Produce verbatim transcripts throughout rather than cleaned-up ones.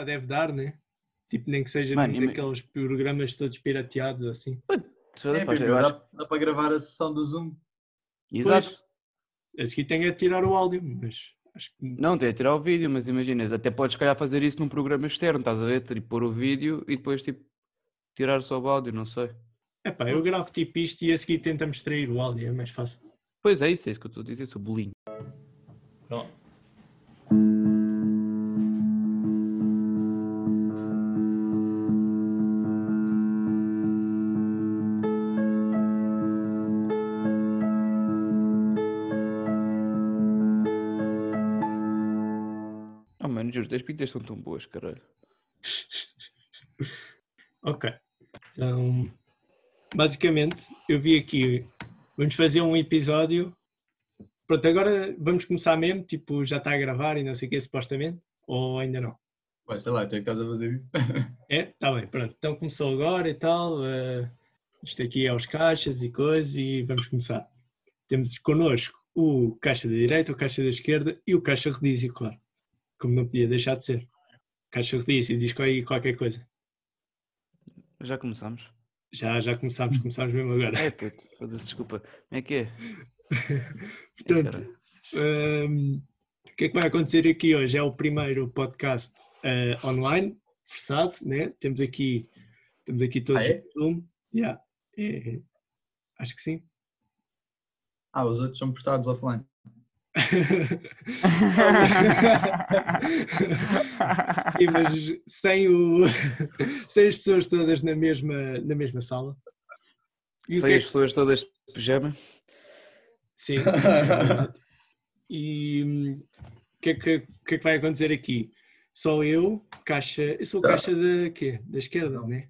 Ah, deve dar, né? Tipo, nem que seja Man, nem daqueles me... programas todos pirateados assim. É, é, faz, dá, acho... dá para gravar a sessão do Zoom. Exato. Esse aqui tem a tirar o áudio, mas acho que... Não, tem a tirar o vídeo, mas imagina, até podes calhar fazer isso num programa externo, estás a ver? Tipo, pôr o vídeo e depois tipo tirar só o áudio, não sei. É pá, eu gravo tipo isto e a seguir tentamos extrair o áudio, é mais fácil. Pois é, isso é isso que eu estou a dizer, isso é o bolinho. Pronto. Oh mano, juro, as pintas são tão boas, caralho. Ok, então... Basicamente, eu vi aqui, vamos fazer um episódio, pronto, agora vamos começar mesmo, tipo, já está a gravar e não sei o que, supostamente, ou ainda não? Pois, sei lá, tu é que estás a fazer isso. É? Está bem, pronto, então começou agora e tal, uh, isto aqui é os caixas e coisas e vamos começar. Temos connosco o caixa da direita, o caixa da esquerda e o caixa rodízio, claro, como não podia deixar de ser. Caixa rodízio, diz aí qualquer coisa. Já começamos. Já, já começámos, começámos mesmo agora. É, puto, foda-se, desculpa. Como é que é? Portanto, é, um, o que é que vai acontecer aqui hoje? É o primeiro podcast uh, online, forçado, né? Temos aqui, temos aqui todos ah, é? o Zoom. Yeah. É, é. Acho que sim. Ah, os outros são postados offline. Sim, mas sem, o... sem as pessoas todas na mesma, na mesma sala e sem as é... pessoas todas de pijama. Sim, é e o que, é que, que é que vai acontecer aqui? Só eu, caixa, eu sou caixa da quê? Da esquerda, não é?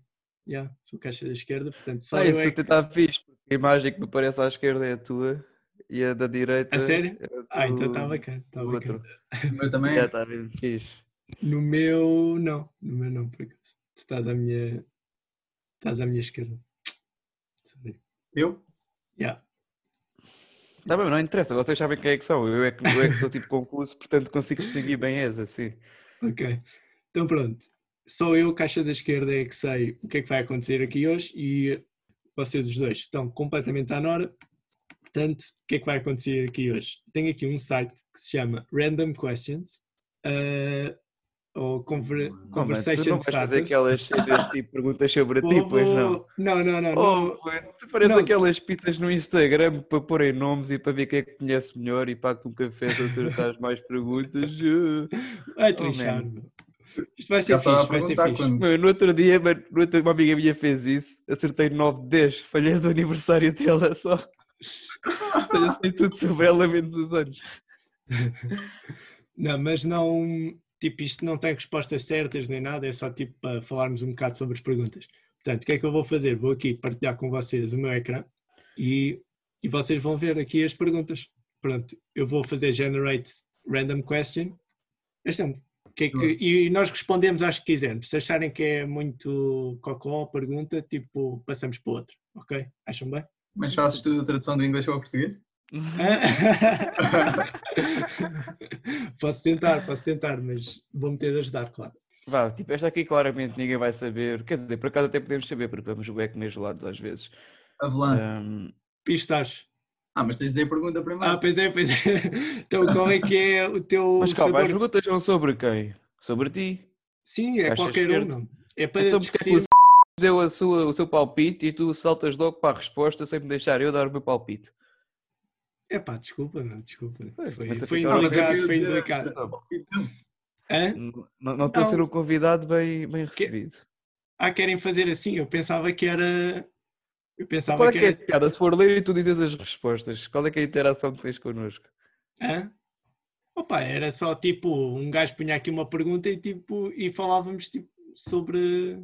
Yeah, sou caixa da esquerda, portanto só ah, eu é que... tá fixe, a imagem que me parece à esquerda é a tua. E a da direita... A sério? Do... Ah, então está bacana, está bacana. O meu também? Já está bem fixe. No meu não, no meu não, por acaso. Tu estás à minha... Estás à minha esquerda. Eu? Já. Yeah. Está bem, não interessa, vocês sabem quem é que são. Eu é que estou tipo confuso, portanto consigo distinguir bem essa, sim. Ok, então pronto. Só eu, caixa da esquerda, é que sei o que é que vai acontecer aqui hoje e vocês os dois estão completamente à nora. Portanto, o que é que vai acontecer aqui hoje? Tenho aqui um site que se chama Random Questions uh, ou Conver- não, Conversations. Tu não vais fazer aquelas cenas tipo perguntas sobre oh, ti, pois não? Não, não, não. Oh, não. Tu parece não, aquelas pitas no Instagram para porem nomes e para ver quem é que conhece melhor e paga-te um café se acertares mais perguntas. Vai trinchar-me. Isto vai ser fixe, vai ser fixe. Quando... Meu, no outro dia, no outro, uma amiga minha fez isso, acertei nove de dez, falhei do aniversário dela só. Eu sei tudo sobre ela menos os anos. Não, mas não, tipo, isto não tem respostas certas nem nada, é só tipo para falarmos um bocado sobre as perguntas. Portanto, o que é que eu vou fazer? Vou aqui partilhar com vocês o meu ecrã e, e vocês vão ver aqui as perguntas. Pronto, eu vou fazer generate random question. Bastante. Que é que, e nós respondemos às que quisermos. Se acharem que é muito cocó a pergunta, tipo, passamos para outro, ok? Acham bem? Mas fazes tu a tradução do inglês para o português? Posso tentar, posso tentar, mas vou-me ter de ajudar, claro. Vá, tipo, esta aqui claramente ninguém vai saber. Quer dizer, por acaso até podemos saber, porque vamos o eco meus lados às vezes. Avelã. Um... Pistache. Ah, mas tens de dizer a pergunta primeiro. Ah, pois é, pois é. Então qual é que é o teu mas, calma, sabor? As perguntas são sobre quem? Sobre ti? Sim, é Caixas qualquer um. É para então, discutir... deu a sua, o seu palpite e tu saltas logo para a resposta sem me deixar eu dar o meu palpite. É pá, desculpa, não, desculpa. Foi, foi indelicado, foi indelicado. Não estou a ser um convidado bem, bem recebido. Que... Ah, querem fazer assim? Eu pensava que era... Eu pensava qual é que era... Que é, cara, se for ler e tu dizes as respostas, qual é que é a interação que tens connosco? Hã? Opa, era só tipo, um gajo punha aqui uma pergunta e tipo, e falávamos tipo sobre...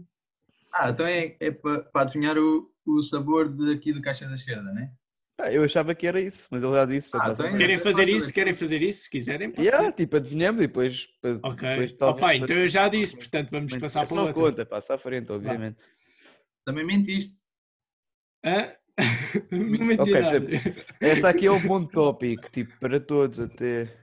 Ah, então é, é para pa adivinhar o, o sabor daqui do caixa da esquerda, não é? Ah, eu achava que era isso, mas ele já disse. Ah, então é, querem fazer isso? Querem fazer isso? Se quiserem, pode yeah, ser. Tipo, adivinhamos e depois... Ok, depois, talvez, opa, então eu já disse, portanto vamos mas, passar para o outro. Não conta, passa à frente, obviamente. Claro. Também mentiste. Hã? Não menti okay, nada. Esta aqui é um bom tópico, tipo, para todos até...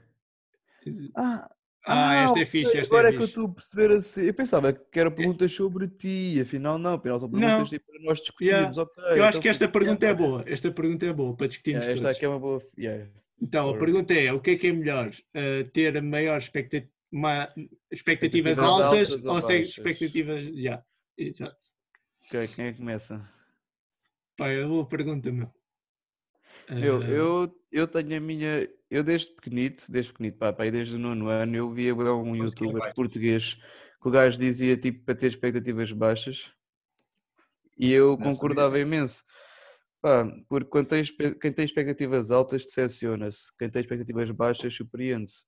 Ah, Ah, ah, esta é fixe, esta agora é, é que fixe. Eu estou a perceber assim. Eu pensava que era perguntas sobre ti, afinal não, afinal são perguntas tipo para nós discutirmos. Yeah. Okay, eu então, acho que esta pergunta é boa, esta pergunta é boa para discutirmos yeah, esta todos. Aqui é uma boa... yeah. Então, a pergunta é, o que é que é melhor? Uh, ter maior expectat... uma... expectativas, expectativas altas, altas ou sem expectativas... Yeah. Exato. Ok, quem é que começa? Pá, é boa pergunta, meu. Eu, eu, eu tenho a minha... Eu desde pequenito, desde pequenito, pá, pá, desde o nono ano, eu via um youtuber português que o gajo dizia, tipo, para ter expectativas baixas e eu Não concordava sabia. Imenso. Pá, porque quando tem, quem tem expectativas altas decepciona-se, quem tem expectativas baixas surpreende-se.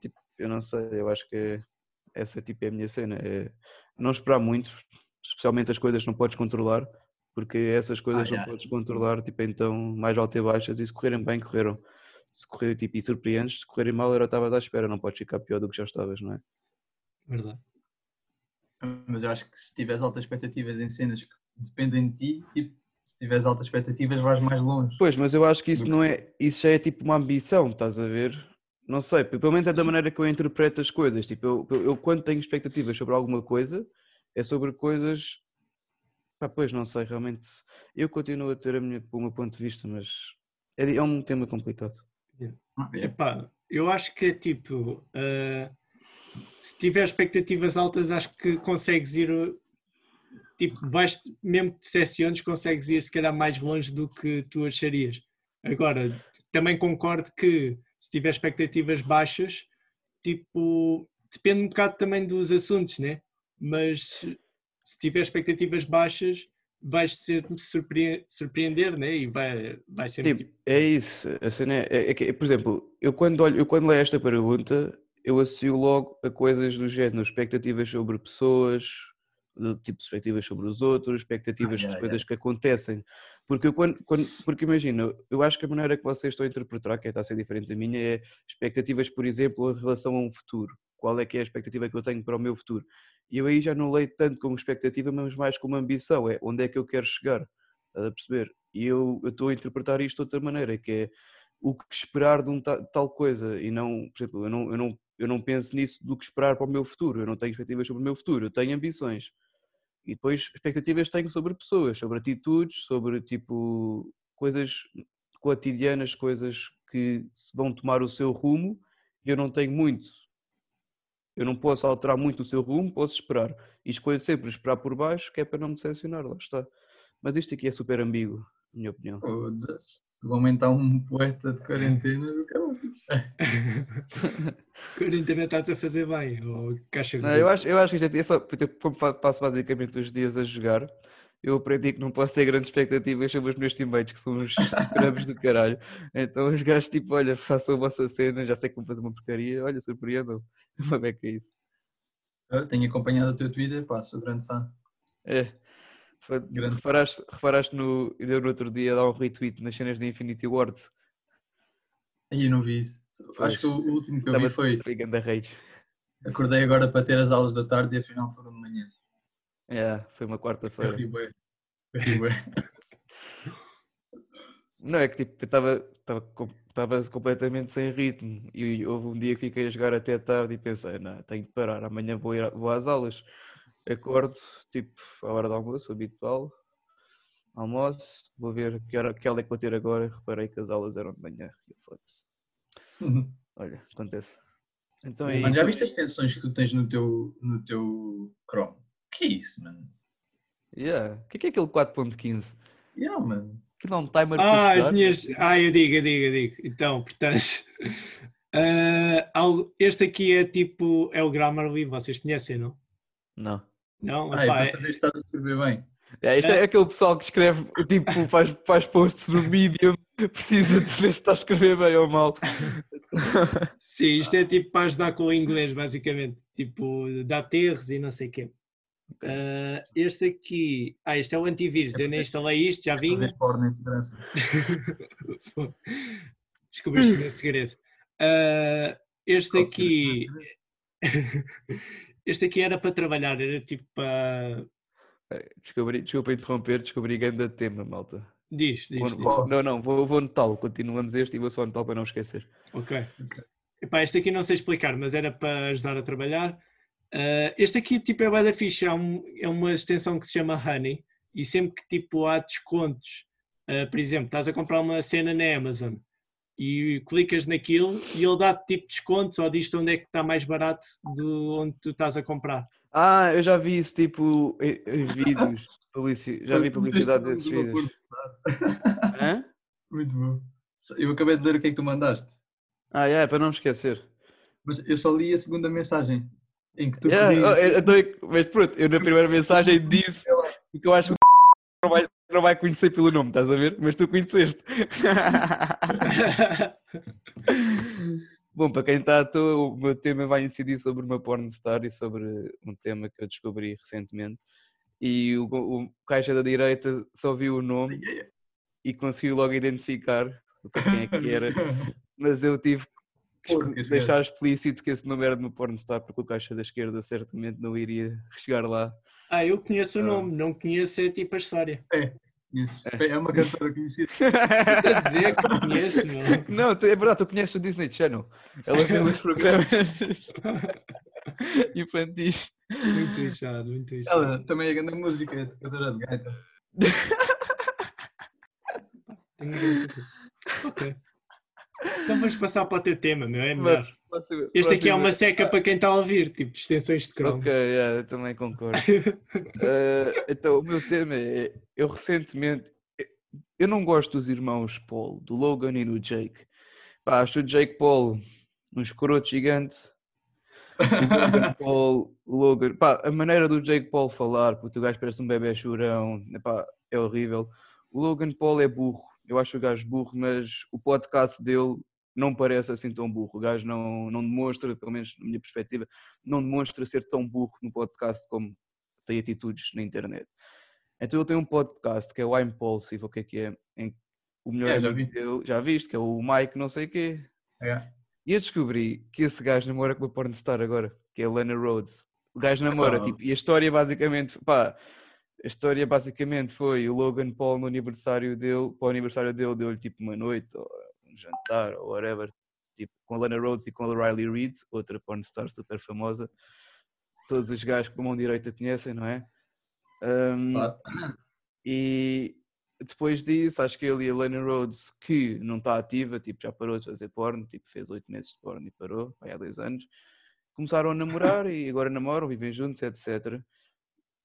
Tipo, eu não sei, eu acho que essa tipo, é a minha cena. É não esperar muito, especialmente as coisas que não podes controlar. Porque essas coisas ah, não é. podes controlar, tipo, então mais altas e baixas, e se correrem bem, correram. Se correr, tipo, e surpreendes, se correrem mal, era estavas à espera, não podes ficar pior do que já estavas, não é? Verdade. Mas eu acho que se tiveres altas expectativas em cenas que dependem de ti, tipo, se tiveres altas expectativas vais mais longe. Pois, mas eu acho que isso não é, isso já é tipo uma ambição, estás a ver? Não sei, pelo menos é da maneira que eu interpreto as coisas, tipo, eu, eu quando tenho expectativas sobre alguma coisa, é sobre coisas... Ah, pois, não sei, realmente, eu continuo a ter a minha, o meu ponto de vista, mas é, é um tema complicado. Yeah. Epá, eu acho que é tipo, uh, se tiver expectativas altas, acho que consegues ir, tipo, vais, mesmo que decepciones, consegues ir se calhar mais longe do que tu acharias. Agora, também concordo que se tiver expectativas baixas, tipo, depende um bocado também dos assuntos, né? Mas... se tiver expectativas baixas, vais sempre surpre- surpreender, né? E vai, vai sempre... Tipo, é isso. A cena é, é que, por exemplo, eu quando, olho, eu quando leio esta pergunta, eu associo logo a coisas do género. Expectativas sobre pessoas, tipo, expectativas sobre os outros, expectativas ah, é, das coisas é, é. que acontecem. Porque, eu quando, quando, porque imagina, eu acho que a maneira que vocês estão a interpretar, que está a ser diferente da minha, é expectativas, por exemplo, em relação a um futuro. Qual é que é a expectativa que eu tenho para o meu futuro? E eu aí já não leio tanto como expectativa, mas mais como ambição, é onde é que eu quero chegar, a perceber? E eu, eu estou a interpretar isto de outra maneira, que é o que esperar de um ta, tal coisa, e não, por exemplo, eu não, eu, não, eu não penso nisso do que esperar para o meu futuro, eu não tenho expectativas sobre o meu futuro, eu tenho ambições. E depois expectativas tenho sobre pessoas, sobre atitudes, sobre tipo coisas cotidianas, coisas que vão tomar o seu rumo, e eu não tenho muito. Eu não posso alterar muito o seu rumo, posso esperar. E escolho sempre esperar por baixo, que é para não me decepcionar, lá está. Mas isto aqui é super ambíguo, na minha opinião. Foda-se, vou aumentar um poeta de quarentena do caralho. Quarentena está-te a fazer bem, ou caixa de... Não, eu, acho, eu acho que isto é só, como passo basicamente os dias a jogar, eu aprendi que não posso ter grandes expectativas sobre os meus teammates, que são uns scrubs do caralho. Então os gajos tipo, olha, façam a vossa cena, já sei que vão fazer uma porcaria, olha, surpreendam. Como é que é isso? Eu tenho acompanhado o teu Twitter, pá, sou grande fã. É, grande. Referaste, referaste no, deu no outro dia a dar um retweet nas cenas da Infinity Ward. Aí eu não vi isso. Pois. Acho que o último que eu Estava vi foi... Acordei agora para ter as aulas da tarde e afinal foram de manhã. É, yeah, foi uma quarta-feira. Eu ri bem. Eu ri bem. Não, é que tipo, eu estava completamente sem ritmo e houve um dia que fiquei a jogar até tarde e pensei, não, tenho que parar, amanhã vou, ir, vou às aulas. Acordo, tipo, à hora do almoço, habitual, almoço, vou ver que hora que ela é que vou ter agora, reparei que as aulas eram de manhã. E foda-se. Uhum. Olha, acontece. Então, aí, mas já viste as tensões que tu tens no teu, no teu Chrome? O que é isso, mano? Yeah. O que é aquele quatro ponto quinze? Yeah, mano. Que dá um timer ah, para minhas... Ah, eu digo, eu digo, eu digo. Então, portanto... uh, este aqui é tipo... É o Grammarly, vocês conhecem, não? Não. Não? Ah, Epá, eu gostaria de estar a escrever bem. É, este é, é aquele pessoal que escreve, tipo, faz, faz posts no Medium, precisa de ver se está a escrever bem ou mal. Sim, isto é tipo para ajudar com o inglês, basicamente. Tipo, dá-te erros e não sei o quê. Okay. Uh, este aqui, ah, este é o antivírus. É eu nem instalei isto, já vim. Descobriste o meu segredo. Uh, este aqui, este aqui era para trabalhar, era tipo para. Descobri, desculpa interromper, descobri grande tema, malta. Diz, diz. Vou, diz. Não, não, vou, vou no tal. Continuamos este e vou só no tal para não esquecer. Ok, okay. Epá, este aqui não sei explicar, mas era para ajudar a trabalhar. Uh, este aqui tipo é bué da fixe, é, um, é uma extensão que se chama Honey e sempre que tipo há descontos, uh, por exemplo, estás a comprar uma cena na Amazon e clicas naquilo e ele dá-te tipo descontos ou diz-te onde é que está mais barato de onde tu estás a comprar. Ah, eu já vi isso tipo em, em vídeos, publici... já vi publicidade desses vídeos. Hã? Muito bom. Eu acabei de ler o que é que tu mandaste. Ah, é, yeah, para não me esquecer. Mas eu só li a segunda mensagem. Em que tu yeah, podias... eu, eu, eu, mas pronto, eu na primeira mensagem disse que eu acho que não vai, não vai conhecer pelo nome, estás a ver? Mas tu conheceste. Bom, para quem está à toa, o meu tema vai incidir sobre uma pornstar e sobre um tema que eu descobri recentemente. E o, o caixa da direita só viu o nome e conseguiu logo identificar quem é que era. Mas eu tive que deixar explícito que esse nome era de uma pornstar, porque o caixa da esquerda certamente não iria chegar lá. Ah, eu conheço ah. o nome, não conheço é tipo a história. É, conheço. É, é uma cantora conhecida. Estás a dizer que conheço, não? Não, tu, é verdade, tu conheces o Disney Channel. Ela vê os programas infantis. Muito lixado, muito lixado. Ela também é grande música, é tocadora de gaita. Ok. Então vamos passar para o teu tema, meu, é melhor. Próximo, este aqui próximo. É uma seca para quem está a ouvir, tipo extensões de Chrome. Ok, yeah, eu também concordo. uh, então, o meu tema é, eu recentemente, eu não gosto dos irmãos Paul, do Logan e do Jake. Pá, acho o Jake Paul um escroto gigante. O Logan Paul, Logan, pá, a maneira do Jake Paul falar, porque o gajo parece um bebê chorão, pá, é horrível. O Logan Paul é burro. Eu acho o gajo burro, mas o podcast dele não parece assim tão burro. O gajo não, não demonstra, pelo menos na minha perspectiva, não demonstra ser tão burro no podcast como tem atitudes na internet. Então ele tem um podcast que é o Impulsive, o que é que é? Em que o melhor é, já amigo vi. Dele, já viste, que é o Mike não sei o quê. É. E eu descobri que esse gajo namora com a pornstar agora, que é a Lana Rhodes. O gajo namora, ah, tipo, e a história basicamente, pá... A história basicamente foi o Logan Paul no aniversário dele, para o aniversário dele deu-lhe tipo uma noite, ou um jantar, ou whatever, tipo com a Lana Rhodes e com a Riley Reid, outra pornstar super famosa. Todos os gajos com a mão direita conhecem, não é? Um, ah. E depois disso, acho que ele e a Lana Rhodes, que não está ativa, tipo já parou de fazer porno, tipo fez oito meses de porno e parou, vai há dois anos, começaram a namorar e agora namoram, vivem juntos, etcétera.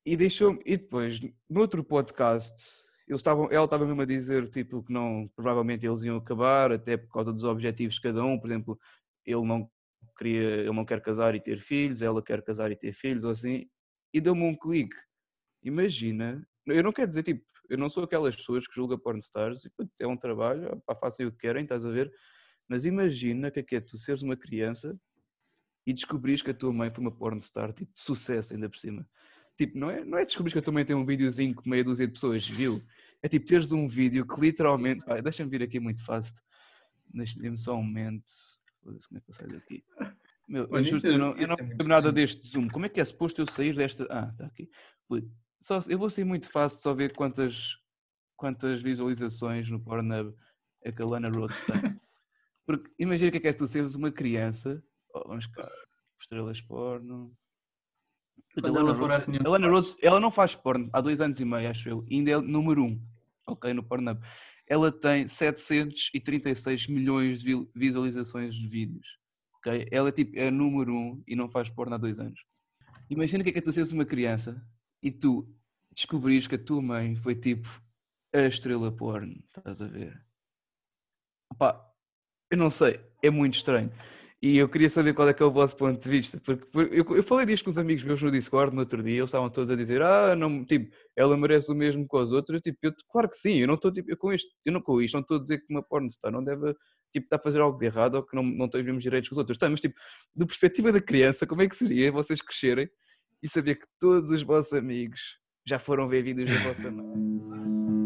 E deixou-me, e depois, noutro podcast, eles estavam, ela estava mesmo a dizer tipo, que não, provavelmente eles iam acabar, até por causa dos objetivos de cada um. Por exemplo, ele não queria, ele não quer casar e ter filhos, ela quer casar e ter filhos, ou assim, e deu-me um clique. Imagina, eu não quero dizer, tipo, eu não sou aquelas pessoas que julga pornstars, é um trabalho, façam o que querem, estás a ver, mas imagina que é, que é tu seres uma criança e descobrires que a tua mãe foi uma pornstar, tipo, de sucesso ainda por cima. Tipo, não é, não é descobrir que eu também tenho um videozinho que meia dúzia de pessoas viu. É tipo, teres um vídeo que literalmente... Pai, deixa-me vir aqui muito fácil. Deixa-me só um momento. Como é que eu saio daqui? Meu, eu, justo, eu não percebo nada deste zoom. Como é que é suposto eu sair desta... Ah, está aqui. Só, eu vou sair muito fácil só ver quantas, quantas visualizações no Pornhub é que a Lana Rhodes tem. Porque imagina o que é que é tu seres uma criança... Oh, vamos cá. Estrelas porno... A Lana, Rhodes, a Lana Rhodes, ela não faz porno há dois anos e meio, acho eu, ainda é número um, ok, no Pornhub. Ela tem setecentos e trinta e seis milhões de visualizações de vídeos, ok? Ela é tipo, é número um e não faz porno há dois anos. Imagina que é que tu seres uma criança e tu descobrires que a tua mãe foi tipo a estrela porno, estás a ver? Opá, eu não sei, é muito estranho. E eu queria saber qual é que é o vosso ponto de vista, porque eu falei disto com os amigos meus no Discord no outro dia, eles estavam todos a dizer, ah, não, tipo, ela merece o mesmo que os outros, tipo, eu, claro que sim, eu não estou, tipo, eu com isto, eu não com isto, não estou a dizer que uma pornstar não deve, tipo, estar a fazer algo de errado ou que não, não tem os mesmos direitos que os outros, tá, mas, tipo, da perspectiva da criança, como é que seria vocês crescerem e saber que todos os vossos amigos já foram ver vídeos da vossa mãe?